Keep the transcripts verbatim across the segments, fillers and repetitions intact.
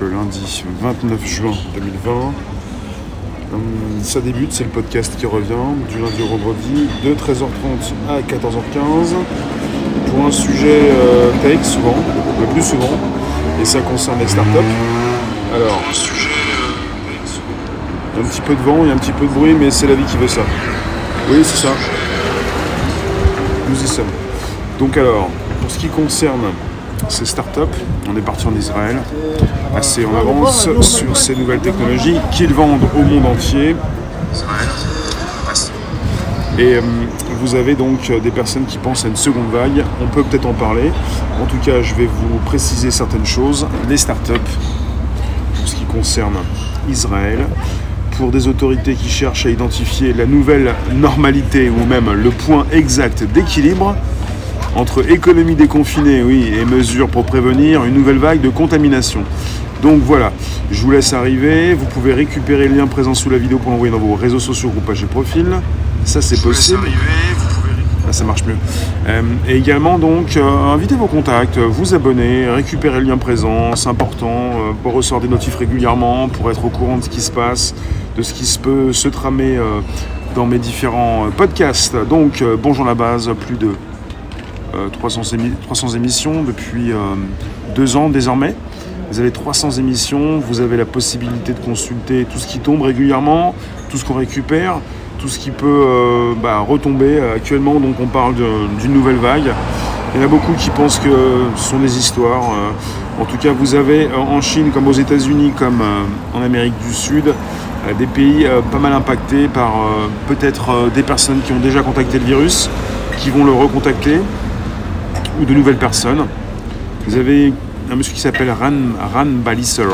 Le lundi vingt-neuf juin deux mille vingt, ça débute, c'est le podcast qui revient du lundi au vendredi de treize heures trente à quatorze heures quinze pour un sujet euh, tech souvent, le plus souvent, et ça concerne les startups. Alors, il y a un petit peu de vent, il y a un petit peu de bruit, mais c'est la vie qui veut ça. Oui, c'est ça. Nous y sommes. Donc alors, pour ce qui concerne ces startups, on est parti en Israël, assez en avance sur ces nouvelles technologies qu'ils vendent au monde entier. Et euh, vous avez donc des personnes qui pensent à une seconde vague, on peut peut-être en parler. En tout cas, je vais vous préciser certaines choses. Les startups, pour ce qui concerne Israël, pour des autorités qui cherchent à identifier la nouvelle normalité ou même le point exact d'équilibre entre économie déconfinée, oui, et mesures pour prévenir une nouvelle vague de contamination. Donc voilà, je vous laisse arriver. Vous pouvez récupérer le lien présent sous la vidéo pour l'envoyer dans vos réseaux sociaux, groupages et profils. Ça, c'est je possible. Vous laisse arriver, vous pouvez... ah, ça marche mieux. Euh, et également, donc, euh, invitez vos contacts, vous abonnez, récupérez le lien présent, c'est important, euh, pour recevoir des notifs régulièrement, pour être au courant de ce qui se passe, de ce qui se peut se tramer euh, dans mes différents euh, podcasts. Donc, euh, bonjour la base, plus de... trois cents émissions depuis euh, deux ans désormais. Vous avez trois cents émissions, vous avez la possibilité de consulter tout ce qui tombe régulièrement, tout ce qu'on récupère, tout ce qui peut euh, bah, retomber. Actuellement, donc, on parle de, d'une nouvelle vague. Il y en a beaucoup qui pensent que ce sont des histoires. En tout cas, vous avez en Chine, comme aux États-Unis, comme en Amérique du Sud, des pays pas mal impactés par peut-être des personnes qui ont déjà contacté le virus, qui vont le recontacter, ou de nouvelles personnes. Vous avez un monsieur qui s'appelle Ran, Ran Balisser,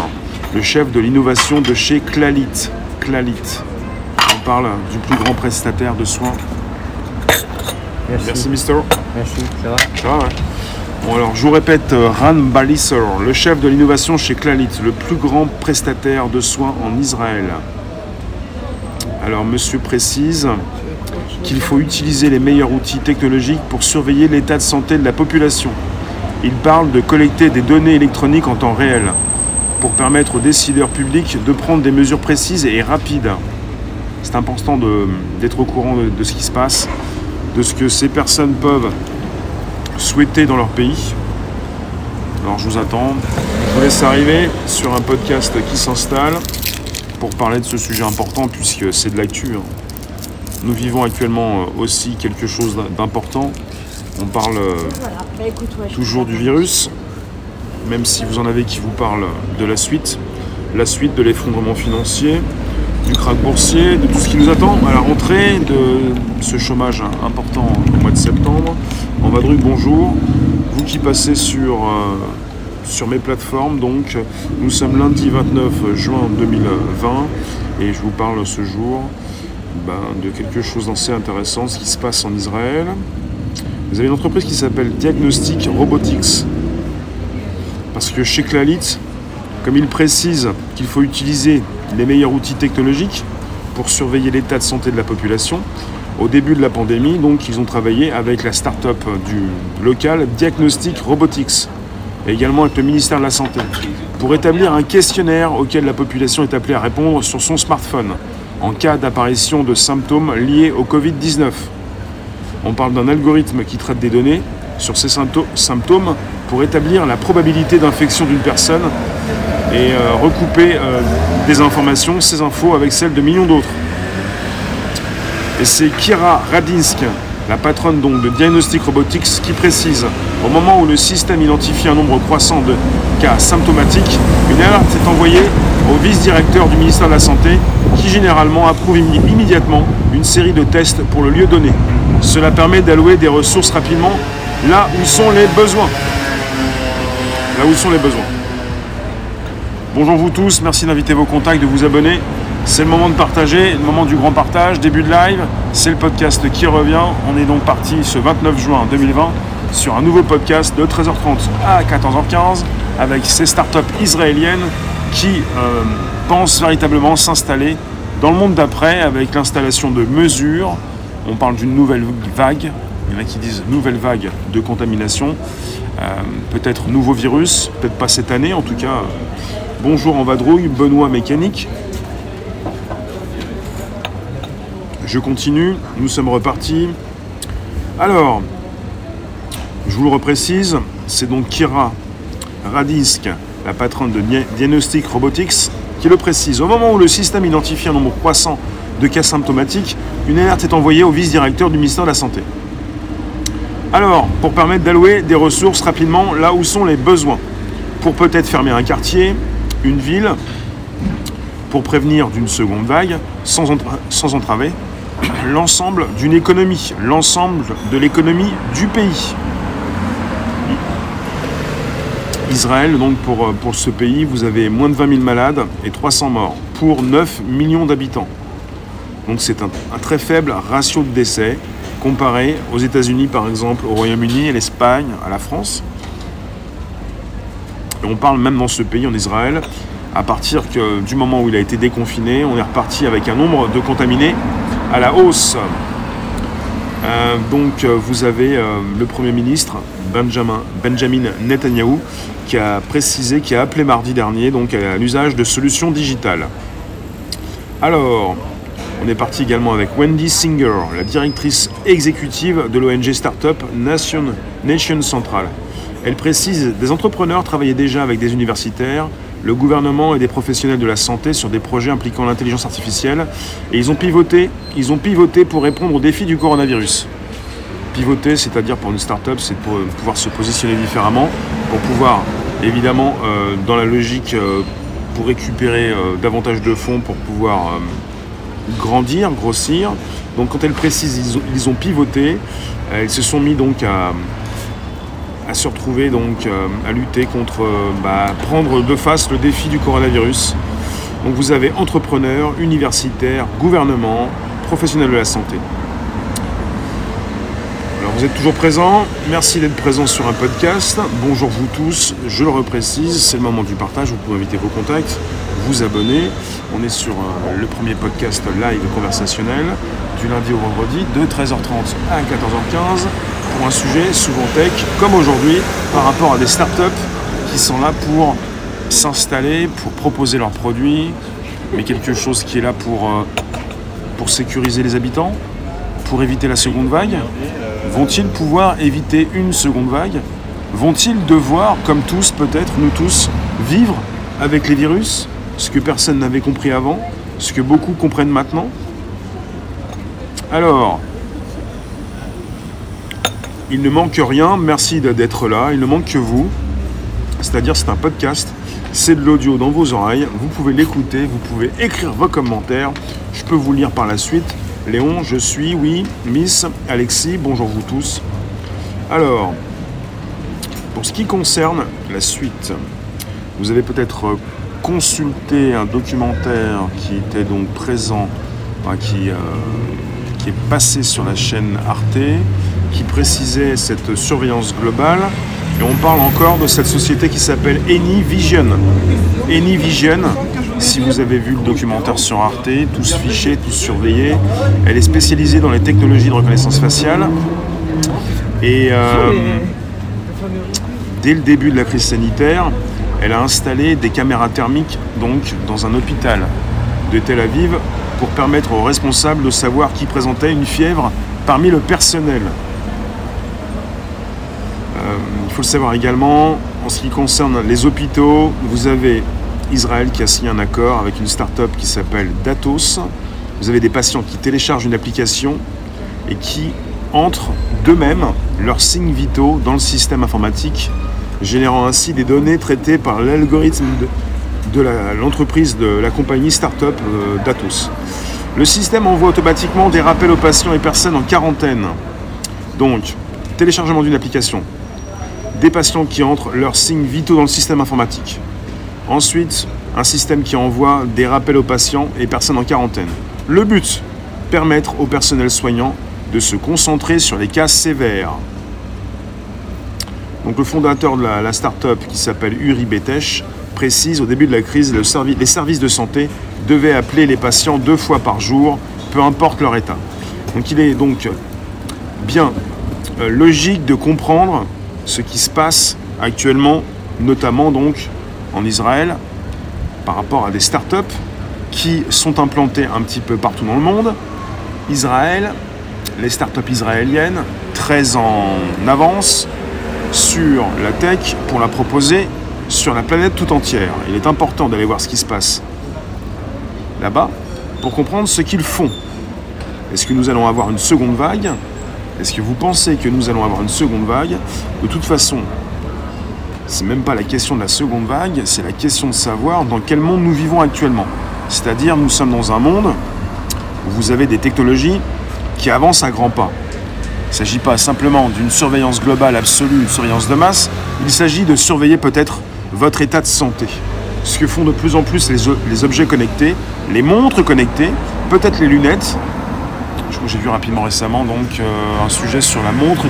le chef de l'innovation de chez Clalit. Clalit. On parle du plus grand prestataire de soins. Merci, Merci mister. Merci, ça va Ça va, ouais. Bon, alors, je vous répète, Ran Balisser, le chef de l'innovation chez Clalit, le plus grand prestataire de soins en Israël. Alors, monsieur précise qu'il faut utiliser les meilleurs outils technologiques pour surveiller l'état de santé de la population. Il parle de collecter des données électroniques en temps réel pour permettre aux décideurs publics de prendre des mesures précises et rapides. C'est important de, d'être au courant de, de ce qui se passe, de ce que ces personnes peuvent souhaiter dans leur pays. Alors je vous attends, je vous laisse arriver sur un podcast qui s'installe pour parler de ce sujet important puisque c'est de l'actu. Nous vivons actuellement aussi quelque chose d'important. On parle toujours du virus, même si vous en avez qui vous parlent de la suite. La suite de l'effondrement financier, du krach boursier, de tout ce qui nous attend à la rentrée, de ce chômage important au mois de septembre. En vadrouille, bonjour. Vous qui passez sur, euh, sur mes plateformes, donc nous sommes lundi vingt-neuf juin deux mille vingt et je vous parle ce jour Ben, de quelque chose d'assez intéressant, ce qui se passe en Israël. Vous avez une entreprise qui s'appelle Diagnostic Robotics. Parce que chez Clalit, comme il précise qu'il faut utiliser les meilleurs outils technologiques pour surveiller l'état de santé de la population, au début de la pandémie, donc, ils ont travaillé avec la start-up du local Diagnostic Robotics, et également avec le ministère de la Santé, pour établir un questionnaire auquel la population est appelée à répondre sur son smartphone en cas d'apparition de symptômes liés au covid dix-neuf. On parle d'un algorithme qui traite des données sur ces symptômes pour établir la probabilité d'infection d'une personne et euh, recouper euh, des informations, ces infos, avec celles de millions d'autres. Et c'est Kira Radinsk, la patronne donc de Diagnostic Robotics, qui précise « Au moment où le système identifie un nombre croissant de cas symptomatiques, une alerte est envoyée au vice-directeur du ministère de la Santé qui généralement approuve immédiatement une série de tests pour le lieu donné. Cela permet d'allouer des ressources rapidement là où sont les besoins. » Là où sont les besoins. Bonjour vous tous, merci d'inviter vos contacts, de vous abonner. C'est le moment de partager, le moment du grand partage, début de live. C'est le podcast qui revient. On est donc parti ce vingt-neuf juin deux mille vingt sur un nouveau podcast de treize heures trente à quatorze heures quinze avec ces startups israéliennes qui euh, pensent véritablement s'installer dans le monde d'après avec l'installation de mesures. On parle d'une nouvelle vague, il y en a qui disent nouvelle vague de contamination, euh, peut-être nouveau virus, peut-être pas cette année en tout cas. Bonjour en vadrouille, Benoît mécanique. Je continue, nous sommes repartis. Alors, je vous le reprécise, c'est donc Kira Radinsk, la patronne de Diagnostic Robotics, qui le précise. Au moment où le système identifie un nombre croissant de cas symptomatiques, une alerte est envoyée au vice-directeur du ministère de la Santé. Alors, pour permettre d'allouer des ressources rapidement là où sont les besoins, pour peut-être fermer un quartier, une ville, pour prévenir d'une seconde vague, sans, entra- sans entraver, l'ensemble d'une économie, l'ensemble de l'économie du pays. Israël, donc pour, pour ce pays, vous avez moins de vingt mille malades et trois cents morts pour neuf millions d'habitants. Donc c'est un, un très faible ratio de décès comparé aux États-Unis, par exemple, au Royaume-Uni, à l'Espagne, à la France. Et on parle même dans ce pays, en Israël, à partir que, du moment où il a été déconfiné, on est reparti avec un nombre de contaminés à la hausse. Euh, donc vous avez euh, le Premier ministre Benjamin, Benjamin Netanyahu qui a précisé, qui a appelé mardi dernier donc, à l'usage de solutions digitales. Alors, on est parti également avec Wendy Singer, la directrice exécutive de l'O N G Startup Nation, Nation Central. Elle précise des entrepreneurs travaillaient déjà avec des universitaires, le gouvernement et des professionnels de la santé sur des projets impliquant l'intelligence artificielle et ils ont pivoté, ils ont pivoté pour répondre aux défis du coronavirus. Pivoter, c'est-à-dire pour une start-up, c'est pour pouvoir se positionner différemment, pour pouvoir évidemment euh, dans la logique euh, pour récupérer euh, davantage de fonds pour pouvoir euh, grandir, grossir. Donc quand elle précise ils ont, ils ont pivoté, euh, ils se sont mis donc à à se retrouver donc euh, à lutter contre, euh, bah, prendre de face le défi du coronavirus. Donc vous avez entrepreneurs, universitaires, gouvernement, professionnels de la santé. Alors vous êtes toujours présents, merci d'être présents sur un podcast. Bonjour vous tous, je le reprécise, c'est le moment du partage, vous pouvez inviter vos contacts, vous abonner. On est sur euh, le premier podcast live conversationnel du lundi au vendredi de treize heures trente à quatorze heures quinze. Pour un sujet souvent tech, comme aujourd'hui, par rapport à des startups qui sont là pour s'installer, pour proposer leurs produits, mais quelque chose qui est là pour, euh, pour sécuriser les habitants, pour éviter la seconde vague. Vont-ils pouvoir éviter une seconde vague ? Vont-ils devoir, comme tous peut-être, nous tous, vivre avec les virus ? Ce que personne n'avait compris avant, ce que beaucoup comprennent maintenant. Alors... il ne manque rien, merci d'être là, il ne manque que vous, c'est-à-dire c'est un podcast, c'est de l'audio dans vos oreilles, vous pouvez l'écouter, vous pouvez écrire vos commentaires, je peux vous lire par la suite. Léon, je suis, oui, Miss, Alexis, bonjour vous tous. Alors, pour ce qui concerne la suite, vous avez peut-être consulté un documentaire qui était donc présent, enfin, qui, euh, qui est passé sur la chaîne Arte, qui précisait cette surveillance globale. Et on parle encore de cette société qui s'appelle AnyVision. AnyVision, si vous avez vu le documentaire sur Arte, tous fichés, tous surveillés, elle est spécialisée dans les technologies de reconnaissance faciale. Et euh, dès le début de la crise sanitaire, elle a installé des caméras thermiques donc, dans un hôpital de Tel Aviv pour permettre aux responsables de savoir qui présentait une fièvre parmi le personnel. Euh, il faut le savoir également, en ce qui concerne les hôpitaux, vous avez Israël qui a signé un accord avec une start-up qui s'appelle Datos. Vous avez des patients qui téléchargent une application et qui entrent d'eux-mêmes leurs signes vitaux dans le système informatique, générant ainsi des données traitées par l'algorithme de, de la, l'entreprise de la compagnie start-up euh, Datos. Le système envoie automatiquement des rappels aux patients et personnes en quarantaine. Donc, téléchargement d'une application, des patients qui entrent leurs signes vitaux dans le système informatique. Ensuite, un système qui envoie des rappels aux patients et personnes en quarantaine. Le but, permettre au personnel soignant de se concentrer sur les cas sévères. Donc le fondateur de la, la start-up qui s'appelle Uri Betesh précise au début de la crise, le servi- les services de santé devaient appeler les patients deux fois par jour, peu importe leur état. Donc il est donc bien logique de comprendre ce qui se passe actuellement, notamment donc en Israël, par rapport à des startups qui sont implantées un petit peu partout dans le monde. Israël, les startups israéliennes, très en avance sur la tech pour la proposer sur la planète tout entière. Il est important d'aller voir ce qui se passe là-bas pour comprendre ce qu'ils font. Est-ce que nous allons avoir une seconde vague ? Est-ce que vous pensez que nous allons avoir une seconde vague ? De toute façon, c'est même pas la question de la seconde vague, c'est la question de savoir dans quel monde nous vivons actuellement. C'est-à-dire, nous sommes dans un monde où vous avez des technologies qui avancent à grands pas. Il ne s'agit pas simplement d'une surveillance globale absolue, une surveillance de masse, il s'agit de surveiller peut-être votre état de santé. Ce que font de plus en plus les, les objets connectés, les montres connectées, peut-être les lunettes. J'ai vu rapidement récemment donc, euh, un sujet sur la montre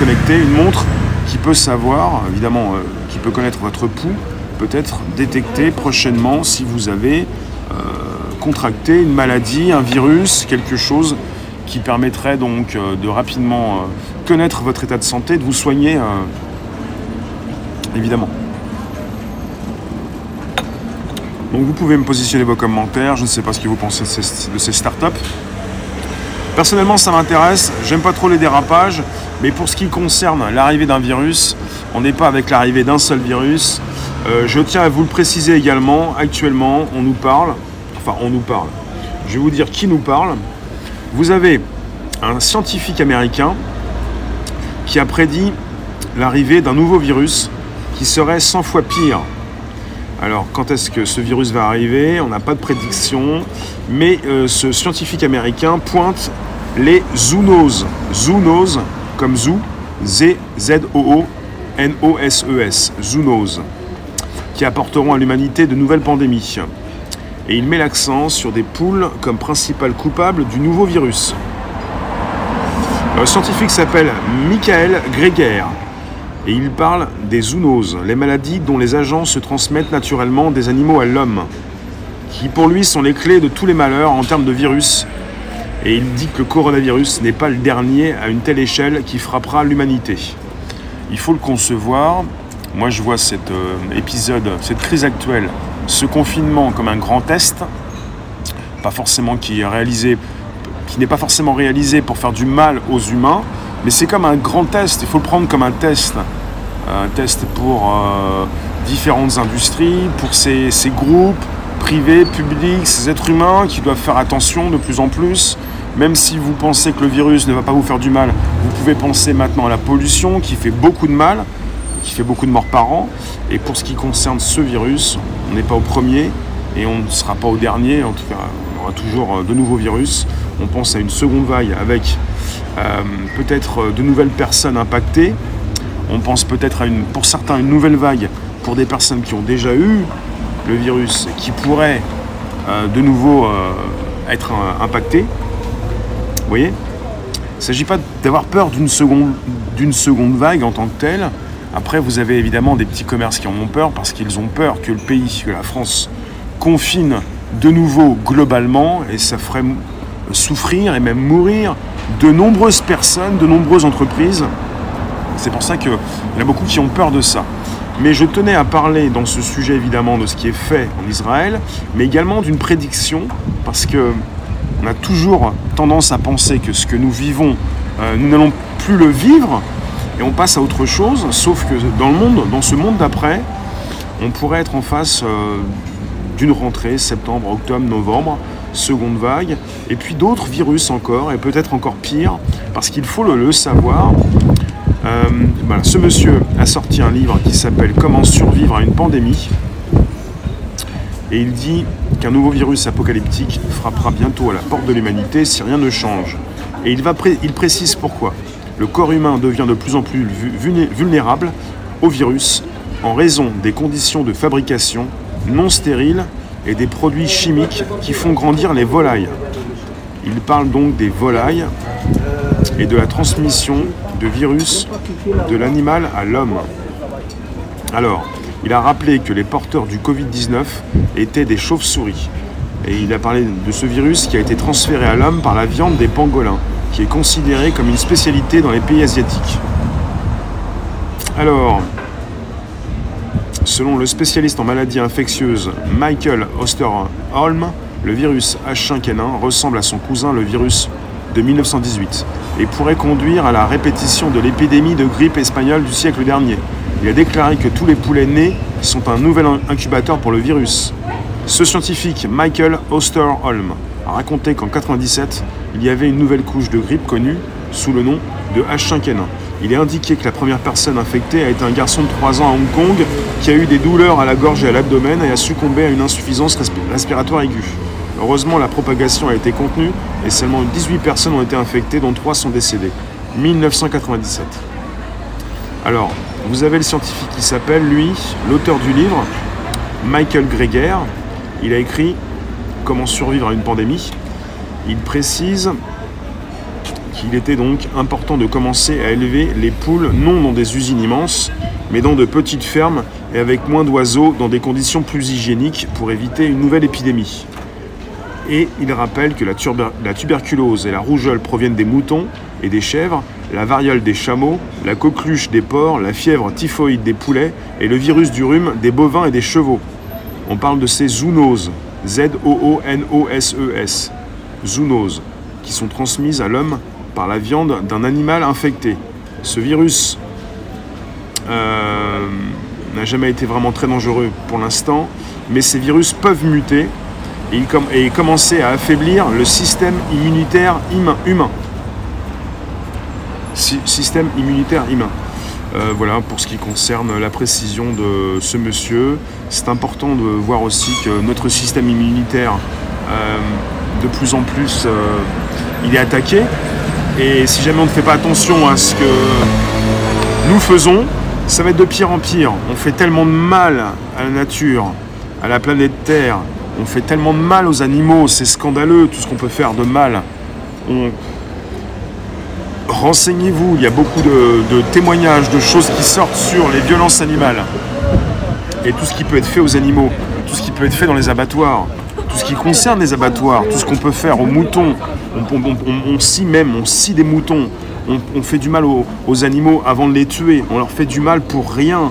connectée, une montre qui peut savoir, évidemment, euh, qui peut connaître votre pouls, peut-être détecter prochainement si vous avez euh, contracté une maladie, un virus, quelque chose qui permettrait donc euh, de rapidement euh, connaître votre état de santé, de vous soigner, euh, évidemment. Donc vous pouvez me positionner vos commentaires, je ne sais pas ce que vous pensez de ces, de ces startups. Personnellement, ça m'intéresse, j'aime pas trop les dérapages, mais pour ce qui concerne l'arrivée d'un virus, on n'est pas avec l'arrivée d'un seul virus. Euh, je tiens à vous le préciser également, actuellement, on nous parle, enfin on nous parle, je vais vous dire qui nous parle. Vous avez un scientifique américain qui a prédit l'arrivée d'un nouveau virus qui serait cent fois pire. Alors, quand est-ce que ce virus va arriver ? On n'a pas de prédiction, mais euh, ce scientifique américain pointe les zoonoses. Zoonoses, comme zoo, Z Z O O N O S E S, zoonoses, qui apporteront à l'humanité de nouvelles pandémies. Et il met l'accent sur des poules comme principal coupable du nouveau virus. Le scientifique s'appelle Michael Greger. Et il parle des zoonoses, les maladies dont les agents se transmettent naturellement des animaux à l'homme, qui pour lui sont les clés de tous les malheurs en termes de virus. Et il dit que le coronavirus n'est pas le dernier à une telle échelle qui frappera l'humanité. Il faut le concevoir. Moi je vois cet euh, épisode, cette crise actuelle, ce confinement comme un grand test, pas forcément qui est réalisé, qui n'est pas forcément réalisé pour faire du mal aux humains, mais c'est comme un grand test, il faut le prendre comme un test. Un test pour euh, différentes industries, pour ces, ces groupes privés, publics, ces êtres humains qui doivent faire attention de plus en plus. Même si vous pensez que le virus ne va pas vous faire du mal, vous pouvez penser maintenant à la pollution qui fait beaucoup de mal, qui fait beaucoup de morts par an. Et pour ce qui concerne ce virus, on n'est pas au premier et on ne sera pas au dernier. En tout cas, on aura toujours de nouveaux virus. On pense à une seconde vague avec... Euh, peut-être de nouvelles personnes impactées. On pense peut-être à une, pour certains, une nouvelle vague pour des personnes qui ont déjà eu le virus, qui pourraient euh, de nouveau euh, être euh, impactées. Vous voyez ? Il ne s'agit pas d'avoir peur d'une seconde, d'une seconde vague en tant que telle. Après, vous avez évidemment des petits commerces qui en ont peur parce qu'ils ont peur que le pays, que la France, confine de nouveau globalement et ça ferait souffrir et même mourir de nombreuses personnes, de nombreuses entreprises. C'est pour ça qu'il y en a beaucoup qui ont peur de ça. Mais je tenais à parler dans ce sujet évidemment de ce qui est fait en Israël, mais également d'une prédiction, parce qu'on a toujours tendance à penser que ce que nous vivons, euh, nous n'allons plus le vivre, et on passe à autre chose, sauf que dans le monde, dans ce monde d'après, on pourrait être en face euh, d'une rentrée, septembre, octobre, novembre, seconde vague, et puis d'autres virus encore, et peut-être encore pire, parce qu'il faut le, le savoir. Euh, voilà, ce monsieur a sorti un livre qui s'appelle « Comment survivre à une pandémie ?» et il dit qu'un nouveau virus apocalyptique frappera bientôt à la porte de l'humanité si rien ne change. Et il, va pré- il précise pourquoi. Le corps humain devient de plus en plus vu- vulnérable au virus en raison des conditions de fabrication non stériles et des produits chimiques qui font grandir les volailles. Il parle donc des volailles et de la transmission de virus de l'animal à l'homme. Alors, il a rappelé que les porteurs du covid dix-neuf étaient des chauves-souris. Et il a parlé de ce virus qui a été transféré à l'homme par la viande des pangolins, qui est considérée comme une spécialité dans les pays asiatiques. Alors, Selon le spécialiste en maladies infectieuses Michael Osterholm, le virus H cinq N un ressemble à son cousin le virus de mille neuf cent dix-huit et pourrait conduire à la répétition de l'épidémie de grippe espagnole du siècle dernier. Il a déclaré que tous les poulets nés sont un nouvel incubateur pour le virus. Ce scientifique, Michael Osterholm, a raconté qu'en mille neuf cent quatre-vingt-dix-sept, il y avait une nouvelle couche de grippe connue sous le nom de H cinq N un. Il est indiqué que la première personne infectée a été un garçon de trois ans à Hong Kong qui a eu des douleurs à la gorge et à l'abdomen et a succombé à une insuffisance respiratoire aiguë. Heureusement, la propagation a été contenue et seulement dix-huit personnes ont été infectées, dont trois sont décédées. mille neuf cent quatre-vingt-dix-sept. Alors, vous avez le scientifique qui s'appelle, lui, l'auteur du livre, Michael Greger. Il a écrit « Comment survivre à une pandémie ». Il précise qu'il était donc important de commencer à élever les poules non dans des usines immenses, mais dans de petites fermes et avec moins d'oiseaux, dans des conditions plus hygiéniques pour éviter une nouvelle épidémie. Et il rappelle que la, tuber- la tuberculose et la rougeole proviennent des moutons et des chèvres, la variole des chameaux, la coqueluche des porcs, la fièvre typhoïde des poulets et le virus du rhume des bovins et des chevaux. On parle de ces zoonoses, Z O O N O S E S, zoonoses, qui sont transmises à l'homme par la viande d'un animal infecté. Ce virus euh, n'a jamais été vraiment très dangereux pour l'instant, mais ces virus peuvent muter et commencer à affaiblir le système immunitaire humain. Si- système immunitaire humain. Euh, voilà, pour ce qui concerne la précision de ce monsieur, c'est important de voir aussi que notre système immunitaire, euh, de plus en plus, euh, il est attaqué. Et si jamais on ne fait pas attention à ce que nous faisons, ça va être de pire en pire. On fait tellement de mal à la nature, à la planète Terre. On fait tellement de mal aux animaux, c'est scandaleux tout ce qu'on peut faire de mal. On... Renseignez-vous, il y a beaucoup de, de témoignages, de choses qui sortent sur les violences animales. Et tout ce qui peut être fait aux animaux, tout ce qui peut être fait dans les abattoirs, tout ce qui concerne les abattoirs, tout ce qu'on peut faire aux moutons. On, on, on, on scie même, on scie des moutons. On, on fait du mal aux, aux animaux avant de les tuer. On leur fait du mal pour rien.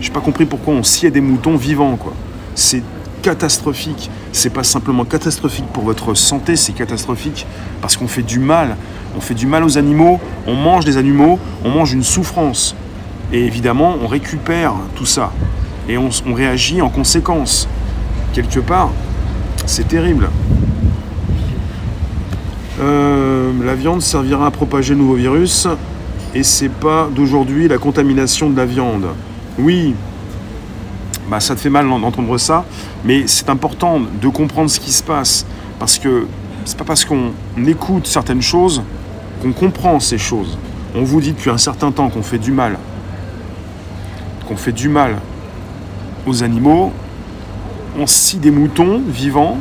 J'ai pas compris pourquoi on sciait des moutons vivants, quoi. C'est catastrophique. C'est pas simplement catastrophique pour votre santé, c'est catastrophique parce qu'on fait du mal. On fait du mal aux animaux, on mange des animaux, on mange une souffrance. Et évidemment, on récupère tout ça. Et on, on réagit en conséquence. Quelque part, c'est terrible. Euh, la viande servira à propager le nouveau virus. Et c'est pas d'aujourd'hui la contamination de la viande. Oui. Bah, ça te fait mal d'entendre ça, mais c'est important de comprendre ce qui se passe, parce que c'est pas parce qu'on écoute certaines choses qu'on comprend ces choses. On vous dit depuis un certain temps qu'on fait du mal, qu'on fait du mal aux animaux, on scie des moutons vivants,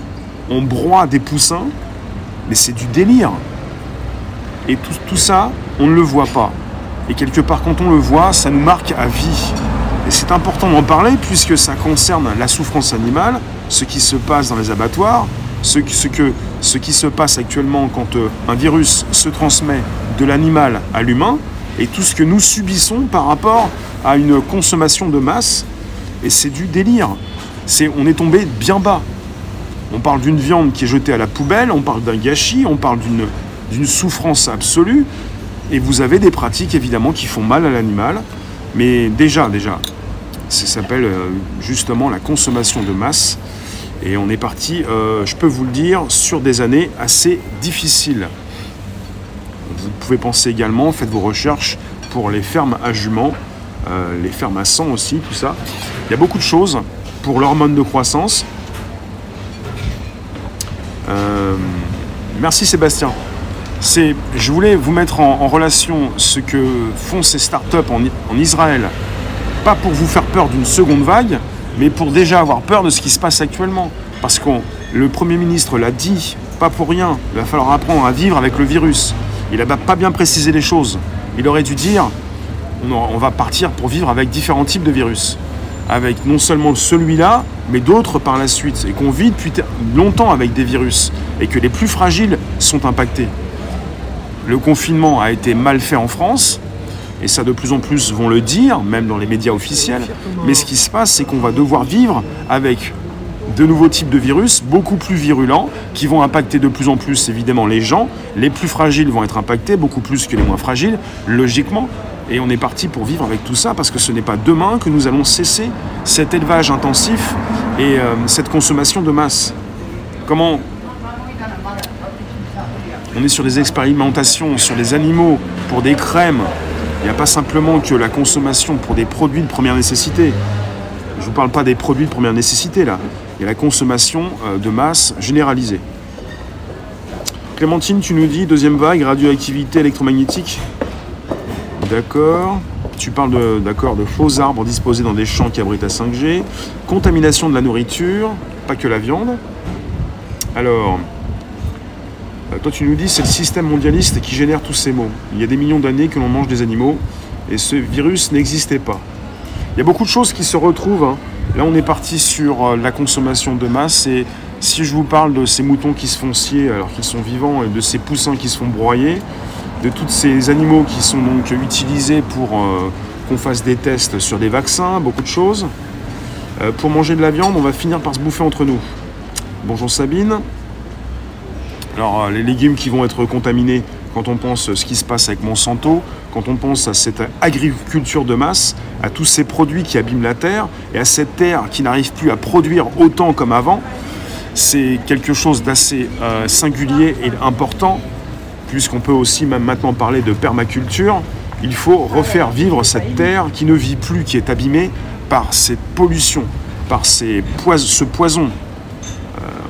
on broie des poussins, mais c'est du délire. Et tout, tout ça, on ne le voit pas. Et quelque part, quand on le voit, ça nous marque à vie. Et c'est important d'en parler puisque ça concerne la souffrance animale, ce qui se passe dans les abattoirs, ce, ce, que, ce qui se passe actuellement quand un virus se transmet de l'animal à l'humain et tout ce que nous subissons par rapport à une consommation de masse. Et c'est du délire. C'est, on est tombé bien bas. On parle d'une viande qui est jetée à la poubelle, on parle d'un gâchis, on parle d'une, d'une souffrance absolue. Et vous avez des pratiques évidemment qui font mal à l'animal. Mais déjà, déjà, ça s'appelle euh, justement la consommation de masse. Et on est parti, euh, je peux vous le dire, sur des années assez difficiles. Vous pouvez penser également, faites vos recherches pour les fermes à juments, euh, les fermes à sang aussi, tout ça. Il y a beaucoup de choses pour l'hormone de croissance. Euh, merci Sébastien. C'est, je voulais vous mettre en, en relation ce que font ces startups en, en Israël. Pas pour vous faire peur d'une seconde vague, mais pour déjà avoir peur de ce qui se passe actuellement. Parce que le Premier ministre l'a dit, pas pour rien. Il va falloir apprendre à vivre avec le virus. Il n'a pas bien précisé les choses. Il aurait dû dire, on, on va partir pour vivre avec différents types de virus. Avec non seulement celui-là, mais d'autres par la suite. Et qu'on vit depuis longtemps avec des virus. Et que les plus fragiles sont impactés. Le confinement a été mal fait en France. et ça de plus en plus vont le dire, même dans les médias officiels, mais ce qui se passe, c'est qu'on va devoir vivre avec de nouveaux types de virus, beaucoup plus virulents, qui vont impacter de plus en plus, évidemment, les gens. Les plus fragiles vont être impactés, beaucoup plus que les moins fragiles, logiquement. Et on est parti pour vivre avec tout ça, parce que ce n'est pas demain que nous allons cesser cet élevage intensif et euh, cette consommation de masse. Comment on est sur des expérimentations, sur les animaux, pour des crèmes. Il n'y a pas simplement que la consommation pour des produits de première nécessité. Je ne vous parle pas des produits de première nécessité, là. Il y a la consommation de masse généralisée. Clémentine, tu nous dis, deuxième vague, radioactivité électromagnétique. D'accord. Tu parles de, d'accord, de faux arbres disposés dans des champs qui abritent la cinq G. Contamination de la nourriture, pas que la viande. Alors... Toi, tu nous dis, c'est le système mondialiste qui génère tous ces maux. Il y a des millions d'années que l'on mange des animaux et ce virus n'existait pas. Il y a beaucoup de choses qui se retrouvent. Hein. Là, on est parti sur la consommation de masse et si je vous parle de ces moutons qui se font scier alors qu'ils sont vivants et de ces poussins qui se font broyer, de tous ces animaux qui sont donc utilisés pour euh, qu'on fasse des tests sur des vaccins, beaucoup de choses. Euh, pour manger de la viande, on va finir par se bouffer entre nous. Bonjour Sabine. Alors, les légumes qui vont être contaminés, quand on pense à ce qui se passe avec Monsanto, quand on pense à cette agriculture de masse, à tous ces produits qui abîment la terre, et à cette terre qui n'arrive plus à produire autant comme avant, c'est quelque chose d'assez euh, singulier et important, puisqu'on peut aussi même maintenant parler de permaculture. Il faut refaire vivre cette terre qui ne vit plus, qui est abîmée par cette pollution, par ces pois- ce poison.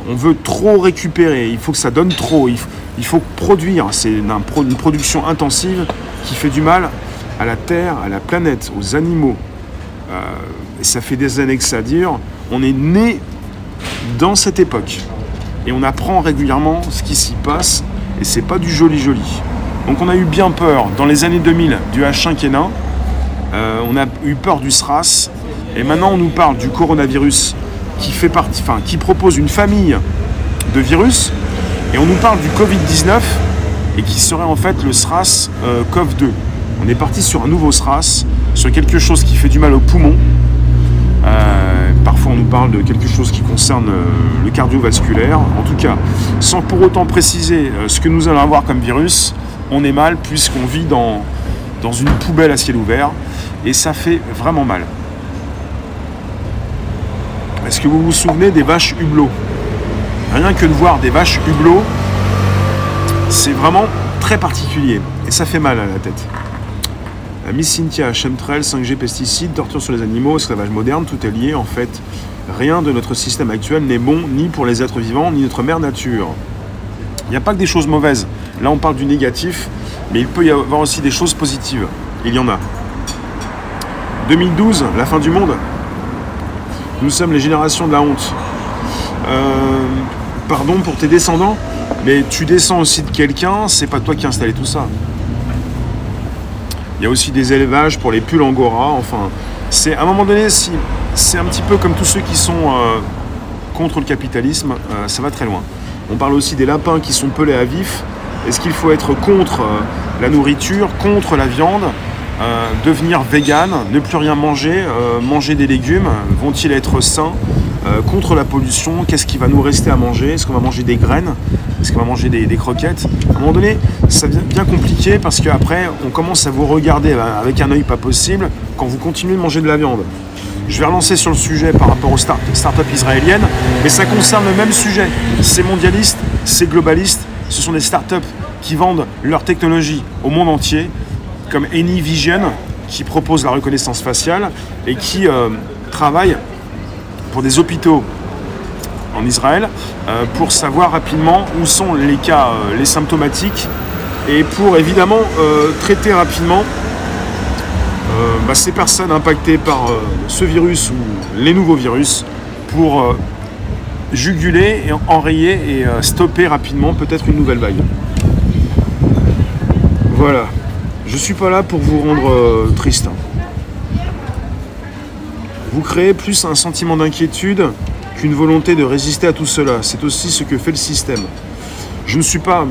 On veut trop récupérer, il faut que ça donne trop, il faut, il faut produire. C'est une production intensive qui fait du mal à la Terre, à la planète, aux animaux. Euh, et ça fait des années que ça dure. On est né dans cette époque. Et on apprend régulièrement ce qui s'y passe. Et c'est pas du joli joli. Donc on a eu bien peur, dans les années deux mille, du H cinq N un. Euh, on a eu peur du SRAS. Et maintenant on nous parle du coronavirus. Qui, fait partie, enfin, qui propose une famille de virus, et on nous parle du covid dix-neuf, et qui serait en fait le SRAS euh, cov deux. On est parti sur un nouveau SRAS, sur quelque chose qui fait du mal aux poumons. Euh, parfois on nous parle de quelque chose qui concerne euh, le cardiovasculaire. En tout cas, sans pour autant préciser euh, ce que nous allons avoir comme virus, on est mal puisqu'on vit dans, dans une poubelle à ciel ouvert, et ça fait vraiment mal. Est-ce que vous vous souvenez des vaches hublots? Rien que de voir des vaches hublots, c'est vraiment très particulier. Et ça fait mal à la tête. La Miss Cynthia, chemtrail, cinq G, pesticides, torture sur les animaux, esclavage moderne, tout est lié. En fait, rien de notre système actuel n'est bon ni pour les êtres vivants, ni notre mère nature. Il n'y a pas que des choses mauvaises. Là, on parle du négatif, mais il peut y avoir aussi des choses positives. Il y en a. deux mille douze, la fin du monde. Nous sommes les générations de la honte. Euh, pardon pour tes descendants, mais tu descends aussi de quelqu'un, c'est pas toi qui as installé tout ça. Il y a aussi des élevages pour les pulls Angora, enfin... C'est, à un moment donné, si, c'est un petit peu comme tous ceux qui sont euh, contre le capitalisme, euh, ça va très loin. On parle aussi des lapins qui sont pelés à vif. Est-ce qu'il faut être contre euh, la nourriture, contre la viande ? Euh, devenir vegan, ne plus rien manger, euh, manger des légumes, vont-ils être sains euh, contre la pollution? Qu'est-ce qui va nous rester à manger? Est-ce qu'on va manger des graines? Est-ce qu'on va manger des, des croquettes? À un moment donné, ça devient bien compliqué parce qu'après, on commence à vous regarder avec un œil pas possible quand vous continuez de manger de la viande. Je vais relancer sur le sujet par rapport aux start- startups israéliennes, mais ça concerne le même sujet. C'est mondialiste, c'est globaliste, ce sont des startups qui vendent leur technologie au monde entier, comme AnyVision, qui propose la reconnaissance faciale et qui euh, travaille pour des hôpitaux en Israël euh, pour savoir rapidement où sont les cas, euh, les symptomatiques, et pour évidemment euh, traiter rapidement euh, bah, ces personnes impactées par euh, ce virus ou les nouveaux virus pour euh, juguler, et enrayer et euh, stopper rapidement peut-être une nouvelle vague. Voilà. Je suis pas là pour vous rendre euh, triste. Vous créez plus un sentiment d'inquiétude qu'une volonté de résister à tout cela. C'est aussi ce que fait le système. Je ne suis pas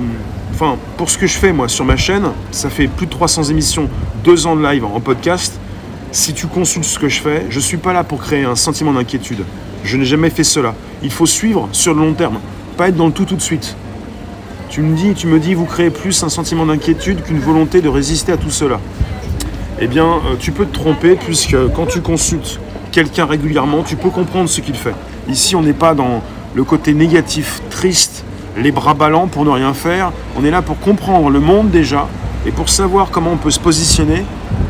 Enfin, pour ce que je fais, moi, sur ma chaîne, ça fait plus de trois cents émissions, deux ans de live en podcast. Si tu consultes ce que je fais, je ne suis pas là pour créer un sentiment d'inquiétude. Je n'ai jamais fait cela. Il faut suivre sur le long terme, pas être dans le tout tout de suite. Tu me dis, tu me dis, vous créez plus un sentiment d'inquiétude qu'une volonté de résister à tout cela. Eh bien, tu peux te tromper puisque quand tu consultes quelqu'un régulièrement, tu peux comprendre ce qu'il fait. Ici, on n'est pas dans le côté négatif, triste, les bras ballants pour ne rien faire. On est là pour comprendre le monde déjà et pour savoir comment on peut se positionner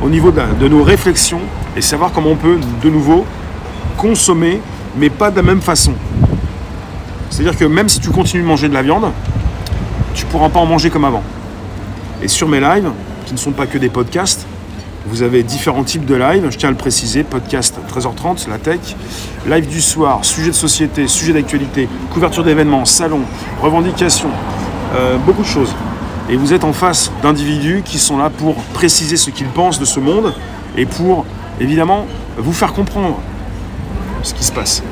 au niveau de nos réflexions et savoir comment on peut de nouveau consommer, mais pas de la même façon. C'est-à-dire que même si tu continues de manger de la viande, tu ne pourras pas en manger comme avant. Et sur mes lives, qui ne sont pas que des podcasts, vous avez différents types de lives, je tiens à le préciser, podcast treize heures trente, la tech, live du soir, sujet de société, sujet d'actualité, couverture d'événements, salons, revendications, euh, beaucoup de choses. Et vous êtes en face d'individus qui sont là pour préciser ce qu'ils pensent de ce monde et pour, évidemment, vous faire comprendre ce qui se passe.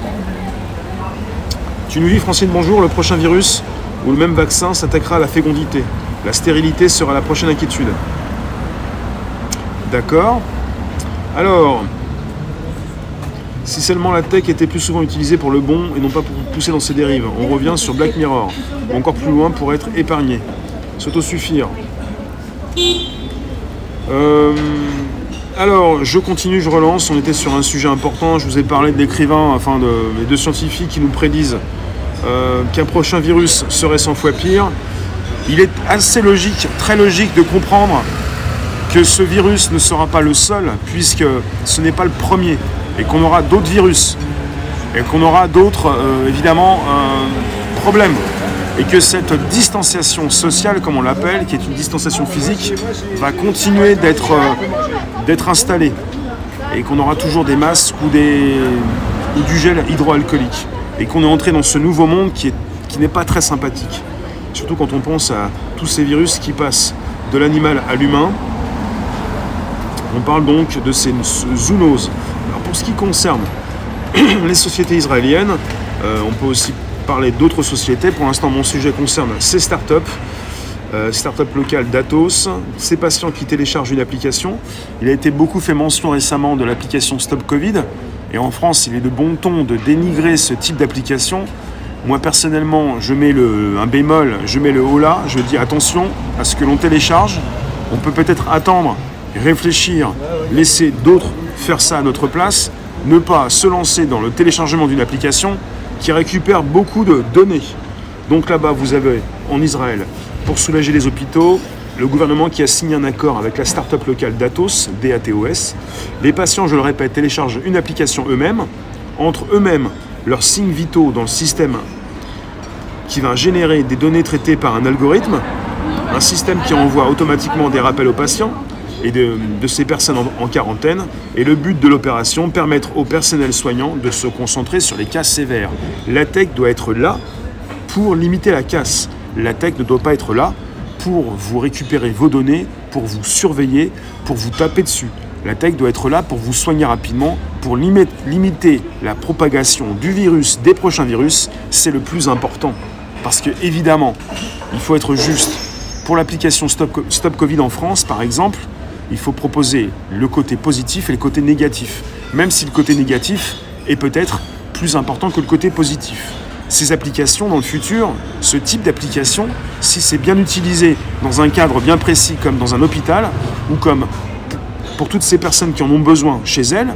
Tu nous dis, Francine, bonjour, le prochain virus ou le même vaccin s'attaquera à la fécondité. La stérilité sera la prochaine inquiétude. D'accord. Alors, si seulement la tech était plus souvent utilisée pour le bon et non pas pour pousser dans ses dérives, on revient sur Black Mirror, ou encore plus loin pour être épargné. S'autosuffire. Euh, alors, je continue, je relance. On était sur un sujet important. Je vous ai parlé de l'écrivain, enfin de, de scientifiques qui nous prédisent euh, qu'un prochain virus serait cent fois pire. Il est assez logique, très logique de comprendre que ce virus ne sera pas le seul, puisque ce n'est pas le premier, et qu'on aura d'autres virus, et qu'on aura d'autres, euh, évidemment, euh, problèmes. Et que cette distanciation sociale, comme on l'appelle, qui est une distanciation physique, va continuer d'être, euh, d'être installée. Et qu'on aura toujours des masques ou, des, ou du gel hydroalcoolique. Et qu'on est entré dans ce nouveau monde qui, est, qui n'est pas très sympathique. Surtout quand on pense à tous ces virus qui passent de l'animal à l'humain. On parle donc de ces zoonoses. Alors pour ce qui concerne les sociétés israéliennes, euh, on peut aussi parler d'autres sociétés. Pour l'instant, mon sujet concerne ces startups, euh, startup locale Datos, ces patients qui téléchargent une application. Il a été beaucoup fait mention récemment de l'application Stop Covid. Et en France, il est de bon ton de dénigrer ce type d'application. Moi, personnellement, je mets le, un bémol, je mets le holà, je dis attention à ce que l'on télécharge. On peut peut-être attendre, réfléchir, laisser d'autres faire ça à notre place, ne pas se lancer dans le téléchargement d'une application qui récupère beaucoup de données. Donc là-bas, vous avez en Israël, pour soulager les hôpitaux, le gouvernement qui a signé un accord avec la start-up locale Datos, D A T O S. Les patients, je le répète, téléchargent une application eux-mêmes, entre eux-mêmes leurs signes vitaux dans le système qui va générer des données traitées par un algorithme, un système qui envoie automatiquement des rappels aux patients et de, de ces personnes en, en quarantaine. Et le but de l'opération, permettre au personnel soignant de se concentrer sur les cas sévères. La tech doit être là pour limiter la casse. La tech ne doit pas être là pour vous récupérer vos données, pour vous surveiller, pour vous taper dessus. La tech doit être là pour vous soigner rapidement, pour limiter, limiter la propagation du virus, des prochains virus. C'est le plus important. Parce que, évidemment, il faut être juste. Pour l'application Stop, Stop Covid en France, par exemple, il faut proposer le côté positif et le côté négatif, même si le côté négatif est peut-être plus important que le côté positif. Ces applications, dans le futur, ce type d'application, si c'est bien utilisé dans un cadre bien précis, comme dans un hôpital, ou comme pour toutes ces personnes qui en ont besoin chez elles,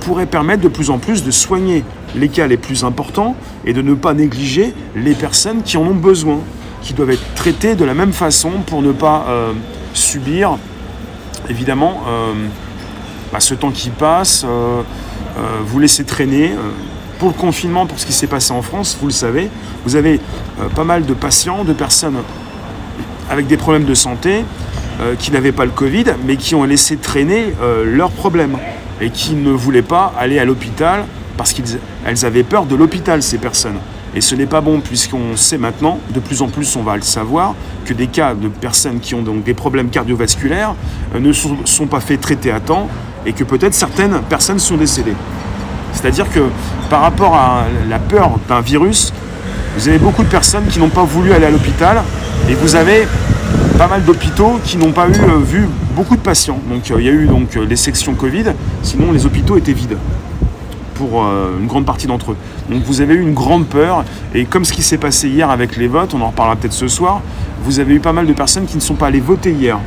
pourrait permettre de plus en plus de soigner les cas les plus importants et de ne pas négliger les personnes qui en ont besoin, qui doivent être traitées de la même façon pour ne pas euh, subir... Évidemment, euh, bah, ce temps qui passe, euh, euh, vous laissez traîner. Pour le confinement, pour ce qui s'est passé en France, vous le savez, vous avez euh, pas mal de patients, de personnes avec des problèmes de santé euh, qui n'avaient pas le Covid, mais qui ont laissé traîner euh, leurs problèmes et qui ne voulaient pas aller à l'hôpital parce qu'elles avaient peur de l'hôpital, ces personnes. Et ce n'est pas bon, puisqu'on sait maintenant, de plus en plus on va le savoir, que des cas de personnes qui ont donc des problèmes cardiovasculaires ne sont, sont pas fait traiter à temps et que peut-être certaines personnes sont décédées. C'est-à-dire que par rapport à la peur d'un virus, vous avez beaucoup de personnes qui n'ont pas voulu aller à l'hôpital et vous avez pas mal d'hôpitaux qui n'ont pas eu euh, vu beaucoup de patients. Donc il euh, y a eu donc, euh, les sections Covid, sinon les hôpitaux étaient vides pour euh, une grande partie d'entre eux. Donc vous avez eu une grande peur, et comme ce qui s'est passé hier avec les votes, on en reparlera peut-être ce soir, vous avez eu pas mal de personnes qui ne sont pas allées voter hier.